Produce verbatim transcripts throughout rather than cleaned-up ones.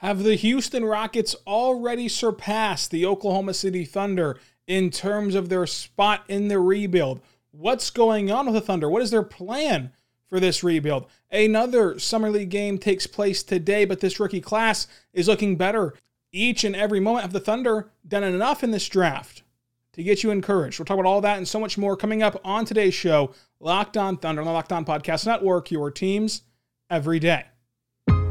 Have the Houston Rockets already surpassed the Oklahoma City Thunder in terms of their spot in the rebuild? What's going on with the Thunder? What is their plan for this rebuild? Another Summer League game takes place today, but this rookie class is looking better. Each and every moment have the Thunder done enough in this draft to get you encouraged? We'll talk about all that and so much more coming up on today's show, Locked On Thunder on the Locked On Podcast Network, your teams every day.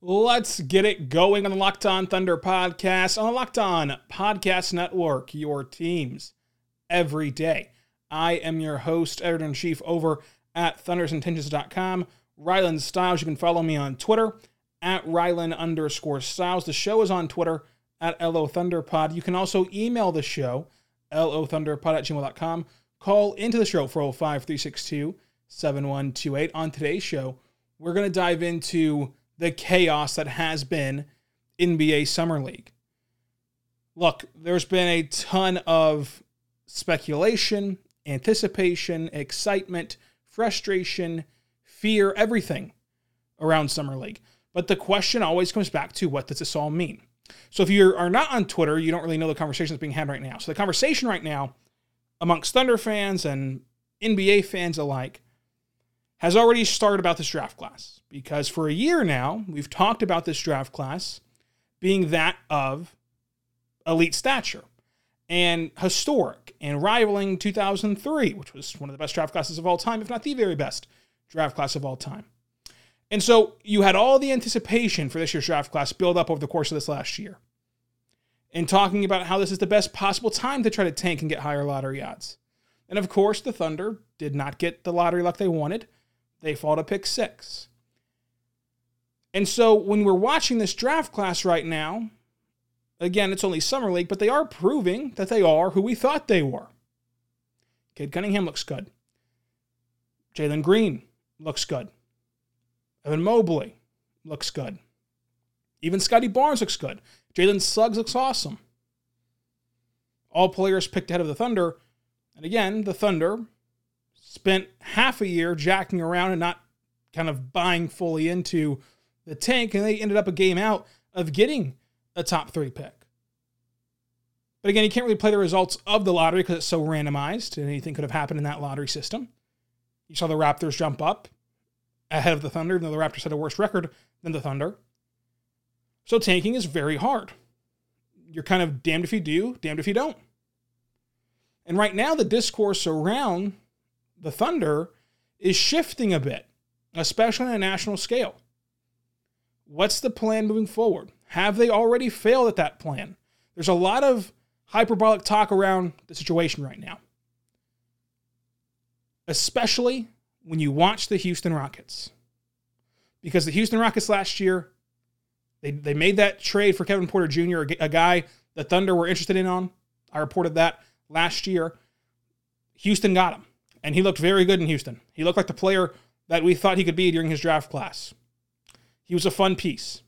Let's get it going on the Locked On Thunder podcast, on the Locked On Podcast Network, your teams every day. I am your host, editor-in-chief over at thunder sintentions dot com, Rylan Stiles. You can follow me on Twitter, at Rylan underscore Stiles. The show is on Twitter, at L O Thunder Pod. You can also email the show, L O Thunder Pod at gmail dot com. Call into the show, four oh five, three six two, seven one two eight. On today's show, we're going to dive into the chaos that has been N B A Summer League. Look, there's been a ton of speculation, anticipation, excitement, frustration, fear, everything around Summer League. But the question always comes back to, what does this all mean? So if you are not on Twitter, you don't really know the conversation that's being had right now. So the conversation right now amongst Thunder fans and N B A fans alike has already started about this draft class, because for a year now, we've talked about this draft class being that of elite stature and historic and rivaling two thousand three, which was one of the best draft classes of all time, if not the very best draft class of all time. And so you had all the anticipation for this year's draft class build up over the course of this last year, and talking about how this is the best possible time to try to tank and get higher lottery odds. And of course, the Thunder did not get the lottery luck they wanted. They fall to pick six. And so when we're watching this draft class right now, again, it's only Summer League, but they are proving that they are who we thought they were. Kade Cunningham looks good. Jalen Green looks good. Evan Mobley looks good. Even Scotty Barnes looks good. Jalen Suggs looks awesome. All players picked ahead of the Thunder. And again, the Thunder spent half a year jacking around and not kind of buying fully into the tank, and they ended up a game out of getting a top three pick. But again, you can't really play the results of the lottery because it's so randomized, and anything could have happened in that lottery system. You saw the Raptors jump up ahead of the Thunder, even though the Raptors had a worse record than the Thunder. So tanking is very hard. You're kind of damned if you do, damned if you don't. And right now, the discourse around the Thunder is shifting a bit, especially on a national scale. What's the plan moving forward? Have they already failed at that plan? There's a lot of hyperbolic talk around the situation right now, especially when you watch the Houston Rockets. Because the Houston Rockets last year, they, they made that trade for Kevin Porter Junior, a, a guy the Thunder were interested in on. I reported that last year. Houston got him, and he looked very good in Houston. He looked like the player that we thought he could be during his draft class. He was a fun piece.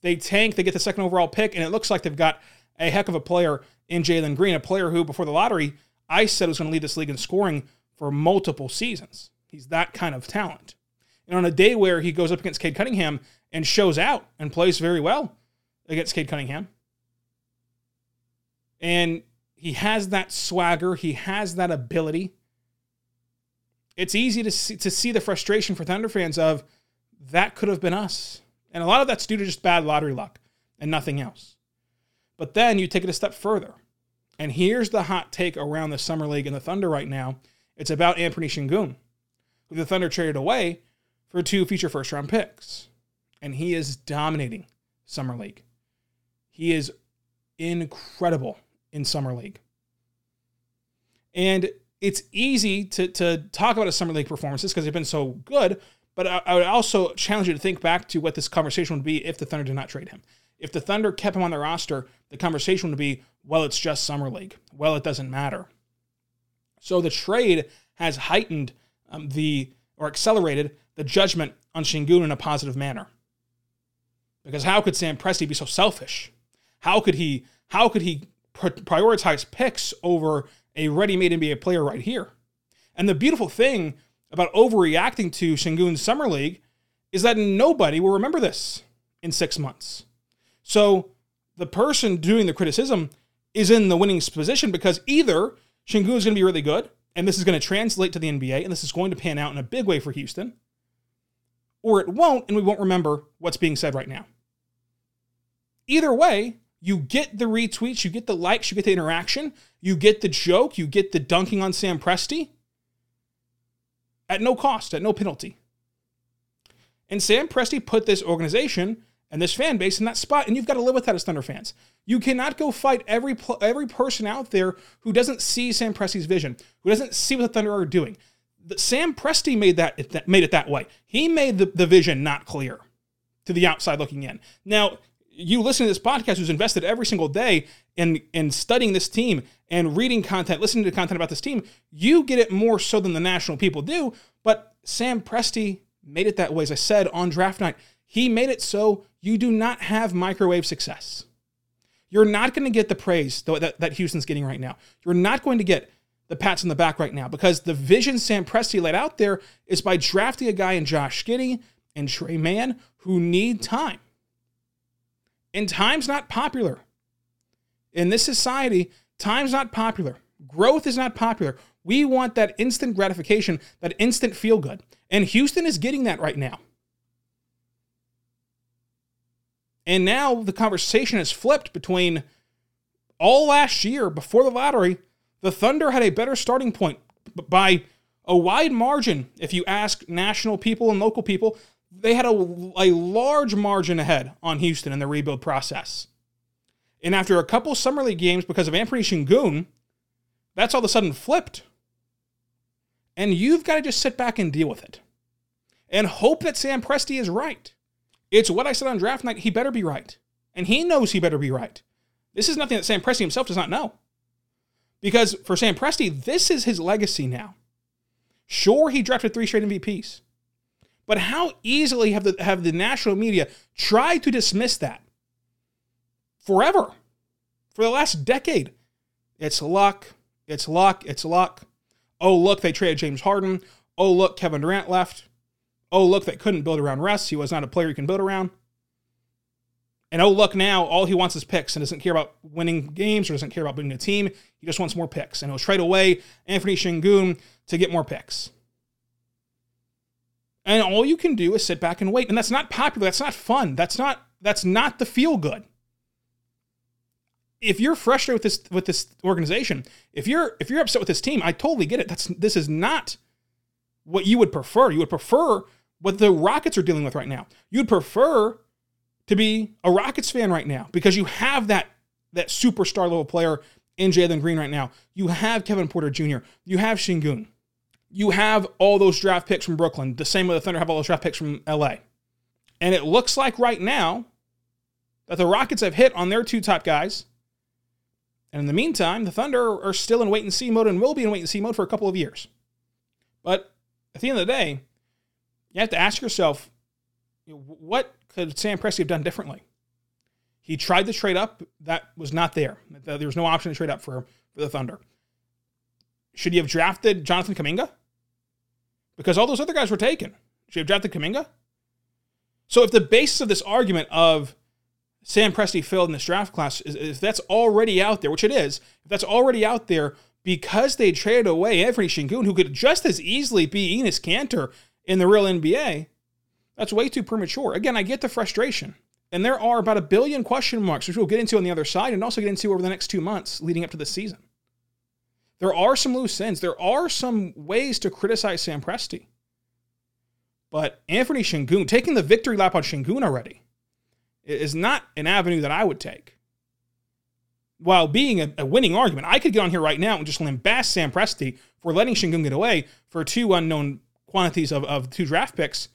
They tank, they get the second overall pick, and it looks like they've got a heck of a player in Jalen Green, a player who, before the lottery, I said was going to lead this league in scoring for multiple seasons. He's that kind of talent. And on a day where he goes up against Kade Cunningham and shows out and plays very well against Kade Cunningham, and he has that swagger, he has that ability, it's easy to see, to see the frustration for Thunder fans of, that could have been us. And a lot of that's due to just bad lottery luck and nothing else. But then you take it a step further. And here's the hot take around the Summer League and the Thunder right now. It's about Şengün, who the Thunder traded away for two future first-round picks. And he is dominating Summer League. He is incredible in Summer League. And it's easy to, to talk about his Summer League performances because they've been so good. But I would also challenge you to think back to what this conversation would be if the Thunder did not trade him. If the Thunder kept him on their roster, the conversation would be, well, it's just Summer League. Well, it doesn't matter. So the trade has heightened um, the or accelerated the judgment on Şengün in a positive manner. Because how could Sam Presti be so selfish? How could he how could he pr- prioritize picks over a ready-made N B A player right here? And the beautiful thing about overreacting to Şengün's Summer League is that nobody will remember this in six months. So the person doing the criticism is in the winning position because either Şengün is going to be really good, and this is going to translate to the N B A, and this is going to pan out in a big way for Houston, or it won't, and we won't remember what's being said right now. Either way, you get the retweets, you get the likes, you get the interaction, you get the joke, you get the dunking on Sam Presti at no cost, at no penalty. And Sam Presti put this organization and this fan base in that spot, and you've got to live with that as Thunder fans. You cannot go fight every pl- every person out there who doesn't see Sam Presti's vision, who doesn't see what the Thunder are doing. The, Sam Presti made that made it that way. He made the, the vision not clear to the outside looking in. Now, you listen to this podcast who's invested every single day in, in studying this team and reading content, listening to content about this team, you get it more so than the national people do, but Sam Presti made it that way. As I said on draft night, he made it so you do not have microwave success. You're not going to get the praise that, that Houston's getting right now. You're not going to get the pats on the back right now because the vision Sam Presti laid out there is by drafting a guy in Josh Giddey and Trey Mann who need time. And time's not popular. In this society, time's not popular. Growth is not popular. We want that instant gratification, that instant feel-good. And Houston is getting that right now. And now the conversation has flipped between all last year, before the lottery, the Thunder had a better starting point by a wide margin. If you ask national people and local people, they had a, a large margin ahead on Houston in the rebuild process. And after a couple Summer League games, because of Anthony Şengün, that's all of a sudden flipped. And you've got to just sit back and deal with it and hope that Sam Presti is right. It's what I said on draft night. He better be right. And he knows he better be right. This is nothing that Sam Presti himself does not know. Because for Sam Presti, this is his legacy now. Sure, he drafted three straight M V Ps. But how easily have the, have the national media tried to dismiss that? Forever. For the last decade. It's luck. It's luck. It's luck. Oh, look, they traded James Harden. Oh, look, Kevin Durant left. Oh, look, they couldn't build around Russ. He was not a player you can build around. And oh, look, now all he wants is picks and doesn't care about winning games or doesn't care about building a team. He just wants more picks. And he'll trade away Anthony Şengün to get more picks. And all you can do is sit back and wait. And that's not popular. That's not fun. That's not that's not the feel good. If you're frustrated with this with this organization, if you're if you're upset with this team, I totally get it. That's this is not what you would prefer. You would prefer what the Rockets are dealing with right now. You'd prefer to be a Rockets fan right now because you have that, that superstar level player in Jalen Green right now. You have Kevin Porter Junior You have Şengün. You have all those draft picks from Brooklyn, the same way the Thunder have all those draft picks from L A. And it looks like right now that the Rockets have hit on their two top guys. And in the meantime, the Thunder are still in wait-and-see mode and will be in wait-and-see mode for a couple of years. But at the end of the day, you have to ask yourself, what could Sam Presti have done differently? He tried to trade up. That was not there. There was no option to trade up for, for the Thunder. Should he have drafted Jonathan Kuminga? Because all those other guys were taken. Should he have drafted Kuminga? So if the basis of this argument of Sam Presti failed in this draft class, is, if that's already out there, which it is, if that's already out there, because they traded away Anthony Şengün, who could just as easily be Enes Kanter in the real N B A, that's way too premature. Again, I get the frustration. And there are about a billion question marks, which we'll get into on the other side and also get into over the next two months leading up to the season. There are some loose ends. There are some ways to criticize Sam Presti. But Anthony Şengün, taking the victory lap on Şengün already, is not an avenue that I would take. While being a, a winning argument, I could get on here right now and just lambast Sam Presti for letting Şengün get away for two unknown quantities of, of two draft picks.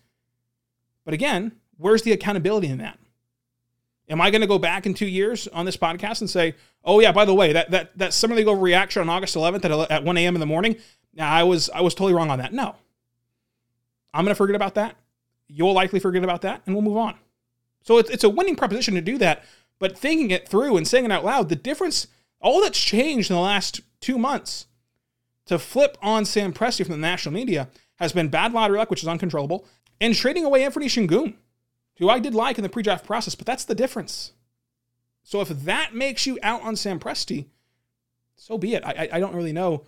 But again, where's the accountability in that? Am I going to go back in two years on this podcast and say, oh, yeah, by the way, that that that Summer League overreaction on August eleventh at, at one a.m. in the morning, I was I was totally wrong on that. No. I'm going to forget about that. You'll likely forget about that, and we'll move on. So it's it's a winning proposition to do that, but thinking it through and saying it out loud, the difference, all that's changed in the last two months to flip on Sam Presti from the national media has been bad lottery luck, which is uncontrollable, and trading away Anthony Şengün, who I did like in the pre-draft process, but that's the difference. So if that makes you out on Sam Presti, so be it. I, I don't really know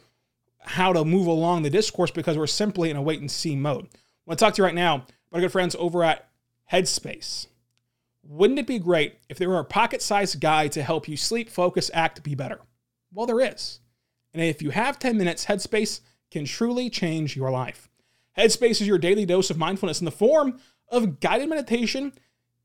how to move along the discourse because we're simply in a wait-and-see mode. I want to talk to you right now, my good friends over at Headspace. Wouldn't it be great if there were a pocket-sized guide to help you sleep, focus, act, be better? Well, there is. And if you have ten minutes, Headspace can truly change your life. Headspace is your daily dose of mindfulness in the form of guided meditation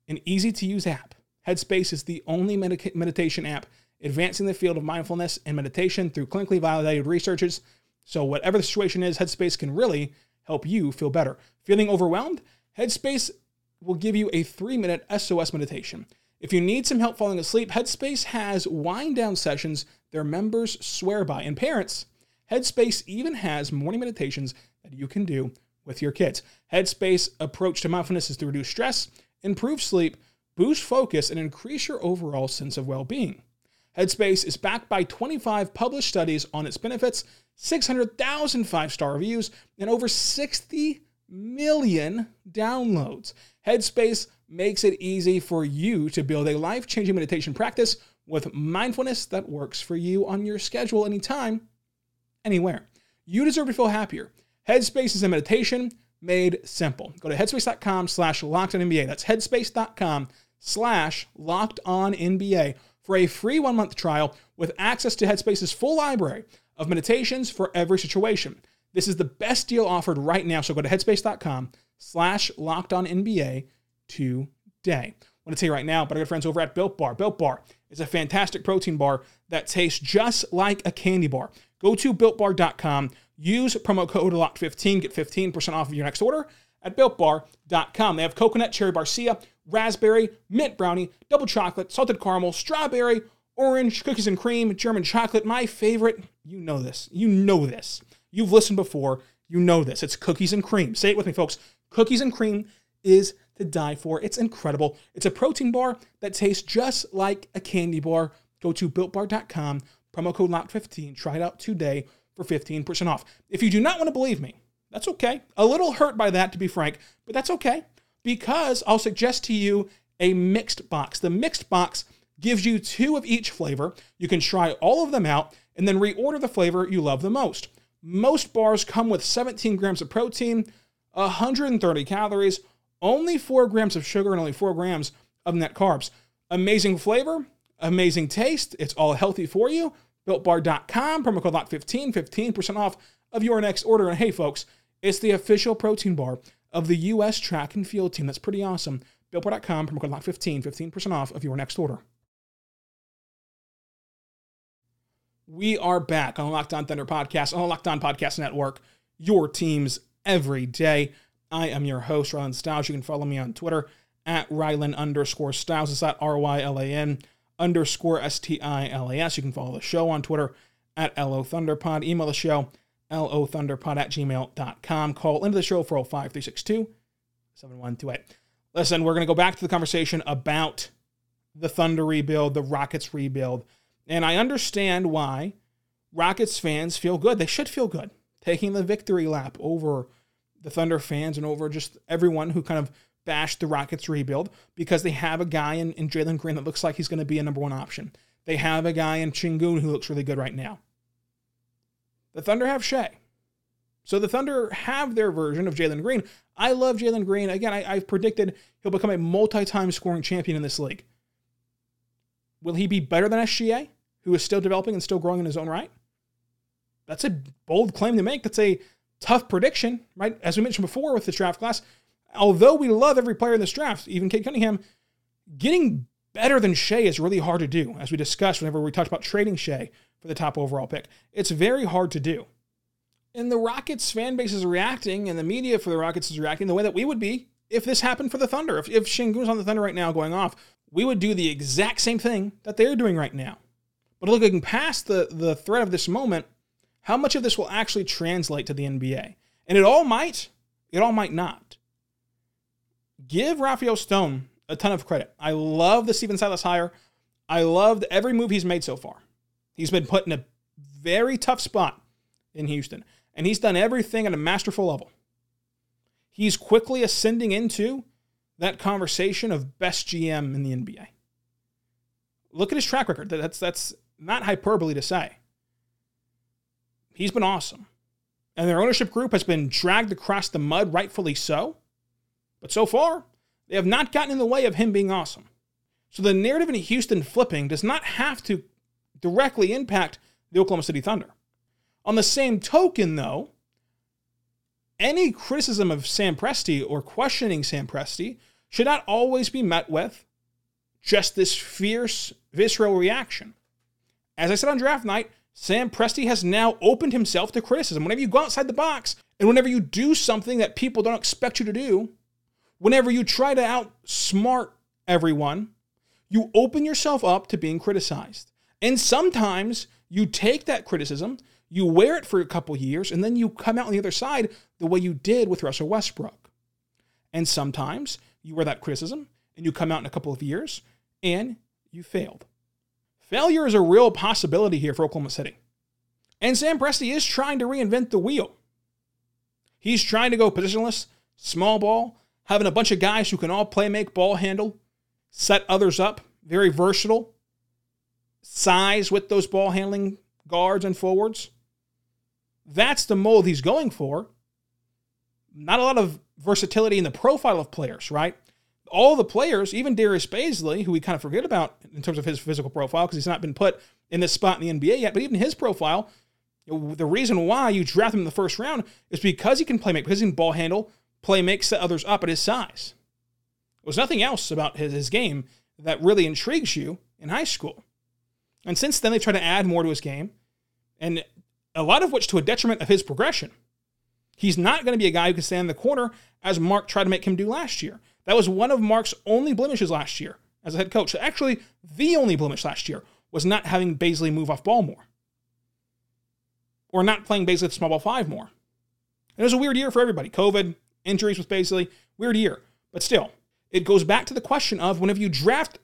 and easy-to-use app. Headspace is the only medica- meditation app advancing the field of mindfulness and meditation through clinically validated researches. So whatever the situation is, Headspace can really help you feel better. Feeling overwhelmed? Headspace will give you a three-minute S O S meditation. If you need some help falling asleep, Headspace has wind-down sessions their members swear by. And parents, Headspace even has morning meditations that you can do with your kids. Headspace approach to mindfulness is to reduce stress, improve sleep, boost focus, and increase your overall sense of well-being. Headspace is backed by twenty-five published studies on its benefits, six hundred thousand five-star reviews, and over sixty million downloads. Headspace makes it easy for you to build a life-changing meditation practice with mindfulness that works for you on your schedule, anytime, anywhere. You deserve to feel happier. Headspace is a meditation made simple. Go to headspace.com slash locked on NBA. That's headspace.com slash locked on NBA for a free one-month trial with access to Headspace's full library of meditations for every situation. This is the best deal offered right now, so go to headspace.com slash locked on NBA today. I want to tell you right now, but our good friends over at Built Bar. Built Bar is a fantastic protein bar that tastes just like a candy bar. Go to built bar dot com, use promo code locked fifteen, get fifteen percent off of your next order at built bar dot com. They have coconut, cherry barcia, raspberry, mint brownie, double chocolate, salted caramel, strawberry, orange, cookies and cream, German chocolate. My favorite, you know this, you know this. You've listened before, you know this. It's cookies and cream. Say it with me, folks. Cookies and cream is to die for. It's incredible. It's a protein bar that tastes just like a candy bar. Go to built bar dot com, promo code locked fifteen. Try it out today for fifteen percent off. If you do not want to believe me, that's okay. A little hurt by that, to be frank, but that's okay because I'll suggest to you a mixed box. The mixed box gives you two of each flavor. You can try all of them out and then reorder the flavor you love the most. Most bars come with seventeen grams of protein, one hundred thirty calories, only four grams of sugar, and only four grams of net carbs. Amazing flavor, amazing taste. It's all healthy for you. built bar dot com, promo code locked fifteen, fifteen percent off of your next order. And hey, folks, it's the official protein bar of the U S track and field team. That's pretty awesome. built bar dot com, promo code locked fifteen, fifteen percent off of your next order. We are back on the Locked On Thunder podcast, on the Locked On Podcast Network, your teams every day. I am your host, Rylan Stiles. You can follow me on Twitter at Rylan underscore Stiles. It's at R Y L A N underscore S T I L A S. You can follow the show on Twitter at L O Thunder Pod. Email the show, L O Thunder Pod at gmail dot com. Call into the show, four oh five, three six two, seven one two eight. Listen, we're going to go back to the conversation about the Thunder rebuild, the Rockets rebuild. And I understand why Rockets fans feel good. They should feel good taking the victory lap over the Thunder fans and over just everyone who kind of bashed the Rockets rebuild because they have a guy in, in Jalen Green that looks like he's going to be a number one option. They have a guy in Şengün who looks really good right now. The Thunder have Shea. So the Thunder have their version of Jalen Green. I love Jalen Green. Again, I, I've predicted he'll become a multi-time scoring champion in this league. Will he be better than Shea, who is still developing and still growing in his own right? That's a bold claim to make. That's a tough prediction, right? As we mentioned before with this draft class, although we love every player in this draft, even Kade Cunningham, getting better than Shea is really hard to do, as we discussed whenever we talked about trading Shea for the top overall pick. It's very hard to do. And the Rockets fan base is reacting, and the media for the Rockets is reacting the way that we would be if this happened for the Thunder. If, if Şengün's on the Thunder right now going off, we would do the exact same thing that they're doing right now. But looking past the, the threat of this moment, how much of this will actually translate to the N B A? And it all might, it all might not. Give Rafael Stone a ton of credit. I love the Steven Silas hire. I loved every move he's made so far. He's been put in a very tough spot in Houston, and he's done everything at a masterful level. He's quickly ascending into that conversation of best G M in the N B A. Look at his track record. That's, that's not hyperbole to say. He's been awesome. And their ownership group has been dragged across the mud, rightfully so. But so far, they have not gotten in the way of him being awesome. So the narrative in Houston flipping does not have to directly impact the Oklahoma City Thunder. On the same token, though, any criticism of Sam Presti or questioning Sam Presti should not always be met with just this fierce, visceral reaction. As I said on draft night, Sam Presti has now opened himself to criticism. Whenever you go outside the box and whenever you do something that people don't expect you to do, whenever you try to outsmart everyone, you open yourself up to being criticized. And sometimes you take that criticism, you wear it for a couple years, and then you come out on the other side the way you did with Russell Westbrook. And sometimes you wear that criticism, and you come out in a couple of years, and you failed. Failure is a real possibility here for Oklahoma City. And Sam Presti is trying to reinvent the wheel. He's trying to go positionless, small ball, having a bunch of guys who can all play, make, ball handle, set others up, very versatile, size with those ball handling guards and forwards. That's the mold he's going for. Not a lot of versatility in the profile of players, right? All the players, even Darius Bazley, who we kind of forget about in terms of his physical profile because he's not been put in this spot in the N B A yet, but even his profile, the reason why you draft him in the first round is because he can play make, because he can ball handle, play make, set others up at his size. There was nothing else about his, his game that really intrigues you in high school. And since then, they try to add more to his game, and a lot of which to a detriment of his progression. He's not going to be a guy who can stand in the corner, as Mark tried to make him do last year. That was one of Mark's only blemishes last year as a head coach. Actually, the only blemish last year was not having Bazley move off ball more, or not playing Bazley at small ball five more. And it was a weird year for everybody. COVID, injuries with Bazley, weird year. But still, it goes back to the question of whenever you draft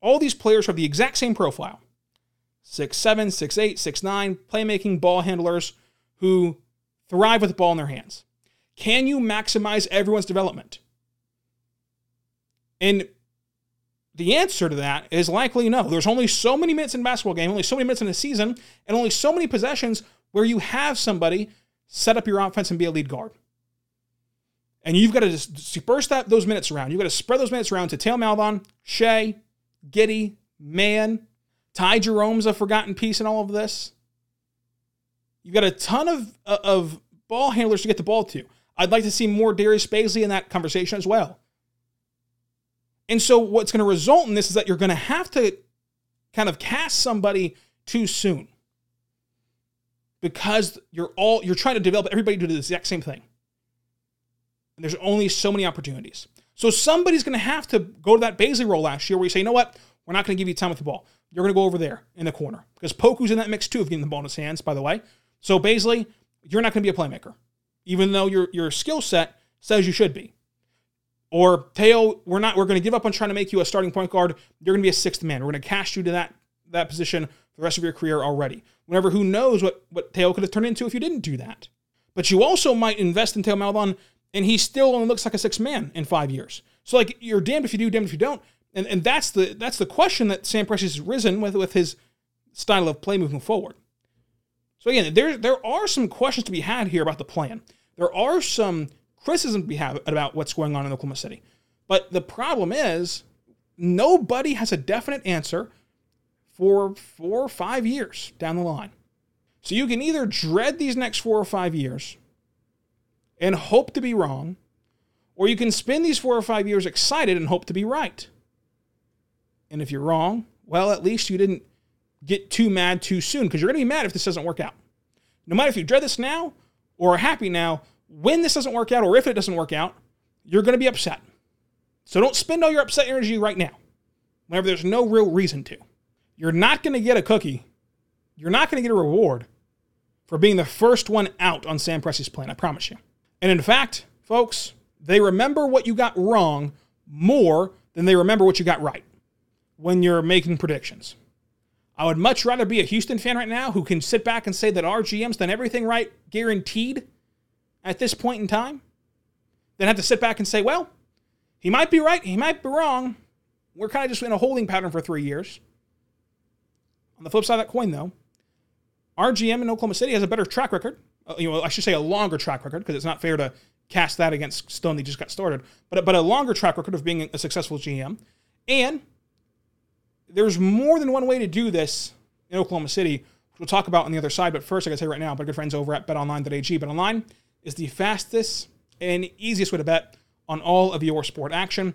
all these players who have the exact same profile, six seven, six eight, six nine, playmaking ball handlers who thrive with the ball in their hands. Can you maximize everyone's development? And the answer to that is likely no. There's only so many minutes in a basketball game, only so many minutes in a season, and only so many possessions where you have somebody set up your offense and be a lead guard. And you've got to disperse that, those minutes around. You've got to spread those minutes around to Theo Maledon, Shea, Giddey, Mann. Ty Jerome's a forgotten piece in all of this. You've got a ton of, of ball handlers to get the ball to. I'd like to see more Darius Bazley in that conversation as well. And so what's going to result in this is that you're going to have to kind of cast somebody too soon because you're all you're trying to develop everybody to do the exact same thing. And there's only so many opportunities. So somebody's going to have to go to that Bazley role last year where you say, you know what, we're not going to give you time with the ball. You're going to go over there in the corner. Because Poku's in that mix too of getting the ball in his hands, by the way. So Bazley, you're not going to be a playmaker, even though your, your skill set says you should be. Or Theo, we're not. We're going to give up on trying to make you a starting point guard. You're going to be a sixth man. We're going to cast you to that, that position for the rest of your career already. Whenever, who knows what, what Theo could have turned into if you didn't do that. But you also might invest in Theo Maledon, and he still only looks like a sixth man in five years. So like you're damned if you do, damned if you don't. And and that's the that's the question that Sam Presti has risen with, with his style of play moving forward. So again, there there are some questions to be had here about the plan. There are some criticism to be had about what's going on in Oklahoma City. But the problem is nobody has a definite answer for four or five years down the line. So you can either dread these next four or five years and hope to be wrong, or you can spend these four or five years excited and hope to be right. And if you're wrong, well, at least you didn't get too mad too soon because you're going to be mad if this doesn't work out. No matter if you dread this now or are happy now, when this doesn't work out or if it doesn't work out, you're going to be upset. So don't spend all your upset energy right now. whenever there's no real reason to. You're not going to get a cookie. You're not going to get a reward for being the first one out on Sam Presti's plan, I promise you. And in fact, folks, they remember what you got wrong more than they remember what you got right when you're making predictions. I would much rather be a Houston fan right now who can sit back and say that our G M's done everything right, guaranteed, at this point in time, than have to sit back and say, well, he might be right, he might be wrong. We're kind of just in a holding pattern for three years. On the flip side of that coin, though, our G M in Oklahoma City has a better track record. You know, I should say a longer track record, because it's not fair to cast that against Stone. They just got started. But, but a longer track record of being a successful G M. And there's more than one way to do this in Oklahoma City, which we'll talk about on the other side. But first, I got to say right now, my good friends over at bet online dot a g. BetOnline is the fastest and easiest way to bet on all of your sport action.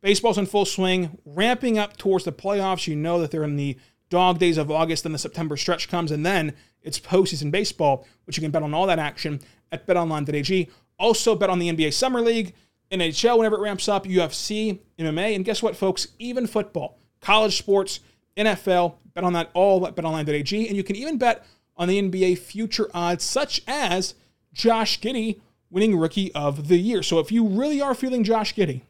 Baseball's in full swing, ramping up towards the playoffs. You know that they're in the dog days of August, then the September stretch comes, and then it's postseason baseball, which you can bet on all that action at bet online dot a g. Also bet on the N B A Summer League, N H L whenever it ramps up, U F C, M M A, and guess what, folks? Even football, college sports, N F L, bet on that all at bet online dot a g. And you can even bet on the N B A future odds, such as Josh Giddey winning Rookie of the Year. So if you really are feeling Josh Giddey,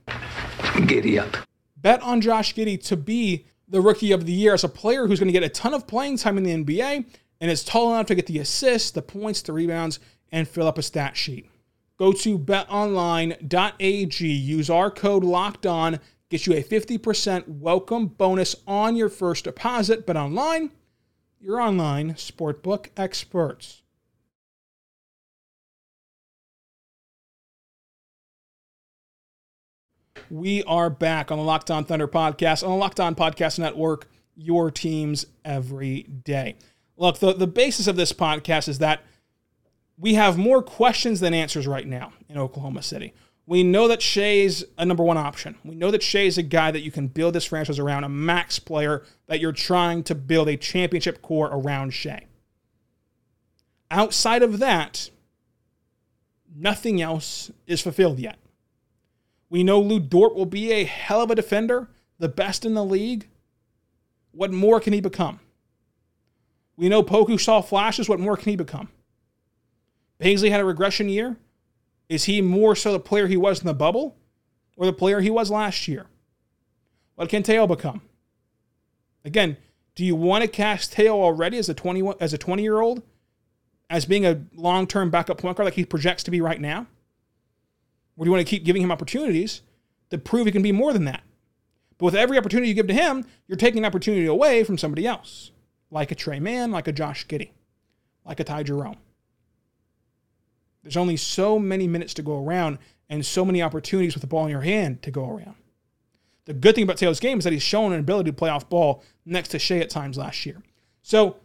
Giddy up. Bet on Josh Giddey to be the Rookie of the Year as a player who's going to get a ton of playing time in the N B A and is tall enough to get the assists, the points, the rebounds, and fill up a stat sheet. Go to bet online dot a g, use our code LOCKEDON, get you a fifty percent welcome bonus on your first deposit. BetOnline, your online sportbook experts. We are back on the Locked On Thunder podcast, on the Locked On Podcast Network, your teams every day. Look, the, the basis of this podcast is that we have more questions than answers right now in Oklahoma City. We know that Shea's a number one option. We know that Shea's a guy that you can build this franchise around, a max player that you're trying to build a championship core around Shea. Outside of that, nothing else is fulfilled yet. We know Lou Dort will be a hell of a defender, the best in the league. What more can he become? We know Poku saw flashes. What more can he become? Bazley had a regression year. Is he more so the player he was in the bubble or the player he was last year? What can Theo become? Again, do you want to cast Theo already as a twenty-year-old as being a long-term backup point guard like he projects to be right now? Or do you want to keep giving him opportunities to prove he can be more than that? But with every opportunity you give to him, you're taking an opportunity away from somebody else, like a Trey Mann, like a Josh Giddey, like a Ty Jerome. There's only so many minutes to go around and so many opportunities with the ball in your hand to go around. The good thing about Taylor's game is that he's shown an ability to play off ball next to Shea at times last year. So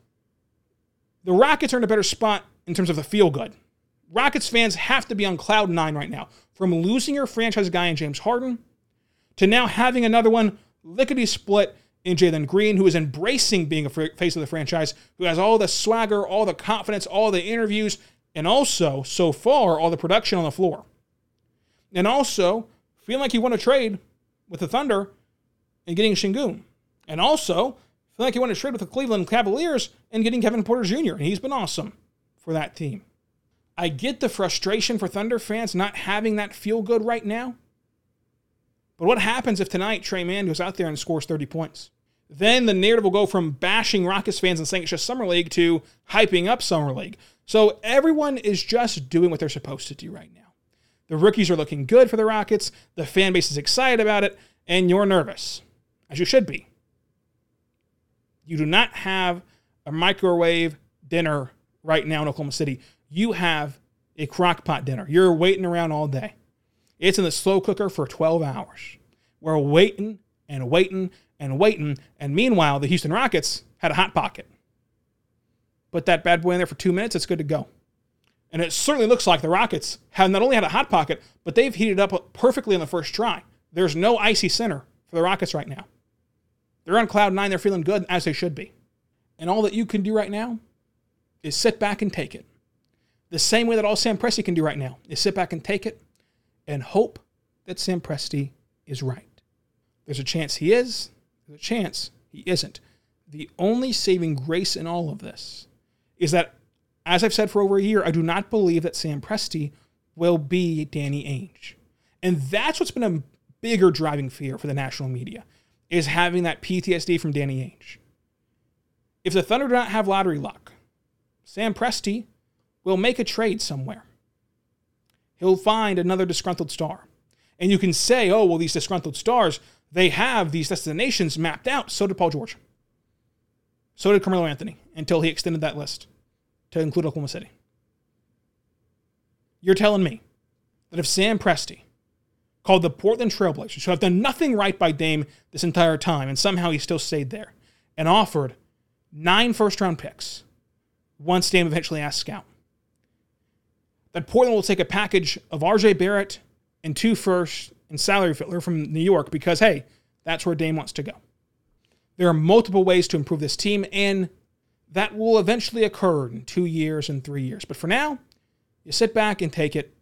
the Rockets are in a better spot in terms of the feel good. Rockets fans have to be on cloud nine right now. From losing your franchise guy in James Harden to now having another one lickety-split in Jalen Green, who is embracing being a face of the franchise, who has all the swagger, all the confidence, all the interviews, and also, so far, all the production on the floor. And also, feeling like he won a trade with the Thunder and getting Şengün. And also, feeling like he won a trade with the Cleveland Cavaliers and getting Kevin Porter Junior And he's been awesome for that team. I get the frustration for Thunder fans not having that feel good right now. But what happens if tonight Trey Mann goes out there and scores thirty points? Then the narrative will go from bashing Rockets fans and saying it's just Summer League to hyping up Summer League. So everyone is just doing what they're supposed to do right now. The rookies are looking good for the Rockets. The fan base is excited about it. And you're nervous, as you should be. You do not have a microwave dinner right now in Oklahoma City. You have a crock pot dinner. You're waiting around all day. It's in the slow cooker for twelve hours. We're waiting and waiting and waiting. And meanwhile, the Houston Rockets had a Hot Pocket. Put that bad boy in there for two minutes, it's good to go. And it certainly looks like the Rockets have not only had a Hot Pocket, but they've heated up perfectly on the first try. There's no icy center for the Rockets right now. They're on cloud nine. They're feeling good, as they should be. And all that you can do right now is sit back and take it. The same way that all Sam Presti can do right now is sit back and take it and hope that Sam Presti is right. There's a chance he is. There's a chance he isn't. The only saving grace in all of this is that, as I've said for over a year, I do not believe that Sam Presti will be Danny Ainge. And that's what's been a bigger driving fear for the national media, is having that P T S D from Danny Ainge. If the Thunder do not have lottery luck, Sam Presti will make a trade somewhere. He'll find another disgruntled star. And you can say, oh, well, these disgruntled stars, they have these destinations mapped out. So did Paul George. So did Carmelo Anthony, until he extended that list to include Oklahoma City. You're telling me that if Sam Presti, called the Portland Trailblazers, who have done nothing right by Dame this entire time, and somehow he still stayed there, and offered nine first-round picks once Dame eventually asks out, that Portland will take a package of R J Barrett and two firsts and salary filler from New York because, hey, that's where Dame wants to go. There are multiple ways to improve this team, and that will eventually occur in two years and three years. But for now, you sit back and take it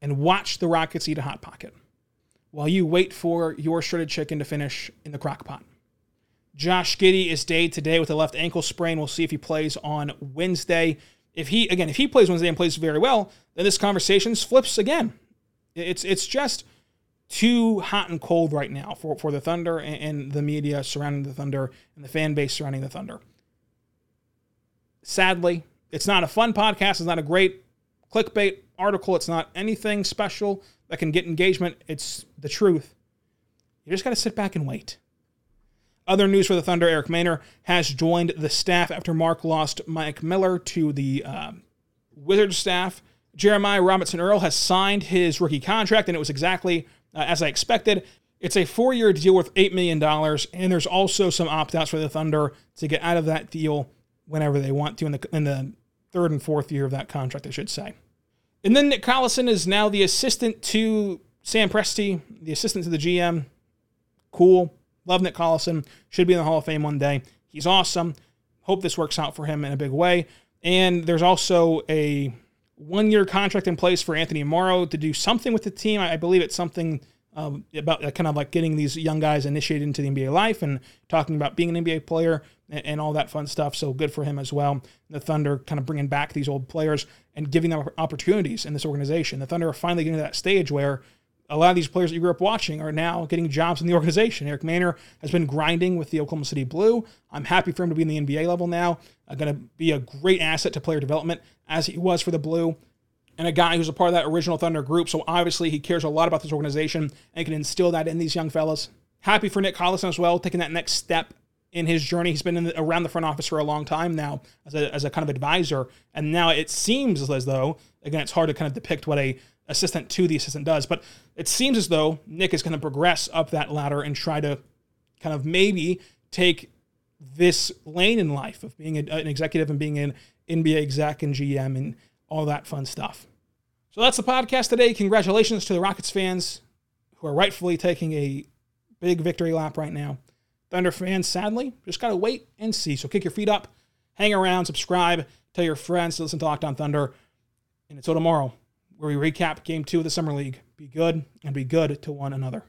and watch the Rockets eat a Hot Pocket while you wait for your shredded chicken to finish in the crock pot. Josh Giddey is day to day with a left ankle sprain. We'll see if he plays on Wednesday. If he, again, if he plays Wednesday and plays very well, then this conversation flips again. It's it's just too hot and cold right now for, for the Thunder and the media surrounding the Thunder and the fan base surrounding the Thunder. Sadly, it's not a fun podcast. It's not a great clickbait article. It's not anything special that can get engagement. It's the truth. You just got to sit back and wait. Other news for the Thunder, Eric Maynor has joined the staff after Mark lost Mike Miller to the um, Wizards staff. Jeremiah Robinson Earl has signed his rookie contract, and it was exactly uh, as I expected. It's a four-year deal worth eight million dollars, and there's also some opt-outs for the Thunder to get out of that deal whenever they want to in the, in the third and fourth year of that contract, I should say. And then Nick Collison is now the assistant to Sam Presti, the assistant to the G M. Cool. Love Nick Collison. Should be in the Hall of Fame one day. He's awesome. Hope this works out for him in a big way. And there's also a one-year contract in place for Anthony Morrow to do something with the team. I believe it's something um, about kind of like getting these young guys initiated into the N B A life and talking about being an N B A player and, and all that fun stuff. So good for him as well. The Thunder kind of bringing back these old players and giving them opportunities in this organization. The Thunder are finally getting to that stage where a lot of these players that you grew up watching are now getting jobs in the organization. Eric Maynor has been grinding with the Oklahoma City Blue. I'm happy for him to be in the N B A level now. Uh, going to be a great asset to player development as he was for the Blue. And a guy who's a part of that original Thunder group, so obviously he cares a lot about this organization and can instill that in these young fellas. Happy for Nick Collison as well, taking that next step in his journey. He's been in the, around the front office for a long time now as a, as a kind of advisor. And now it seems as though, again, it's hard to kind of depict what a assistant to the assistant does, but it seems as though Nick is going to progress up that ladder and try to kind of maybe take this lane in life of being an executive and being an N B A exec and G M and all that fun stuff. So that's the podcast today. Congratulations to the Rockets fans who are rightfully taking a big victory lap right now. Thunder fans, sadly, just got to wait and see. So kick your feet up, hang around, subscribe, tell your friends to listen to Locked On Thunder. And until tomorrow, where we recap Game two of the Summer League. Be good and be good to one another.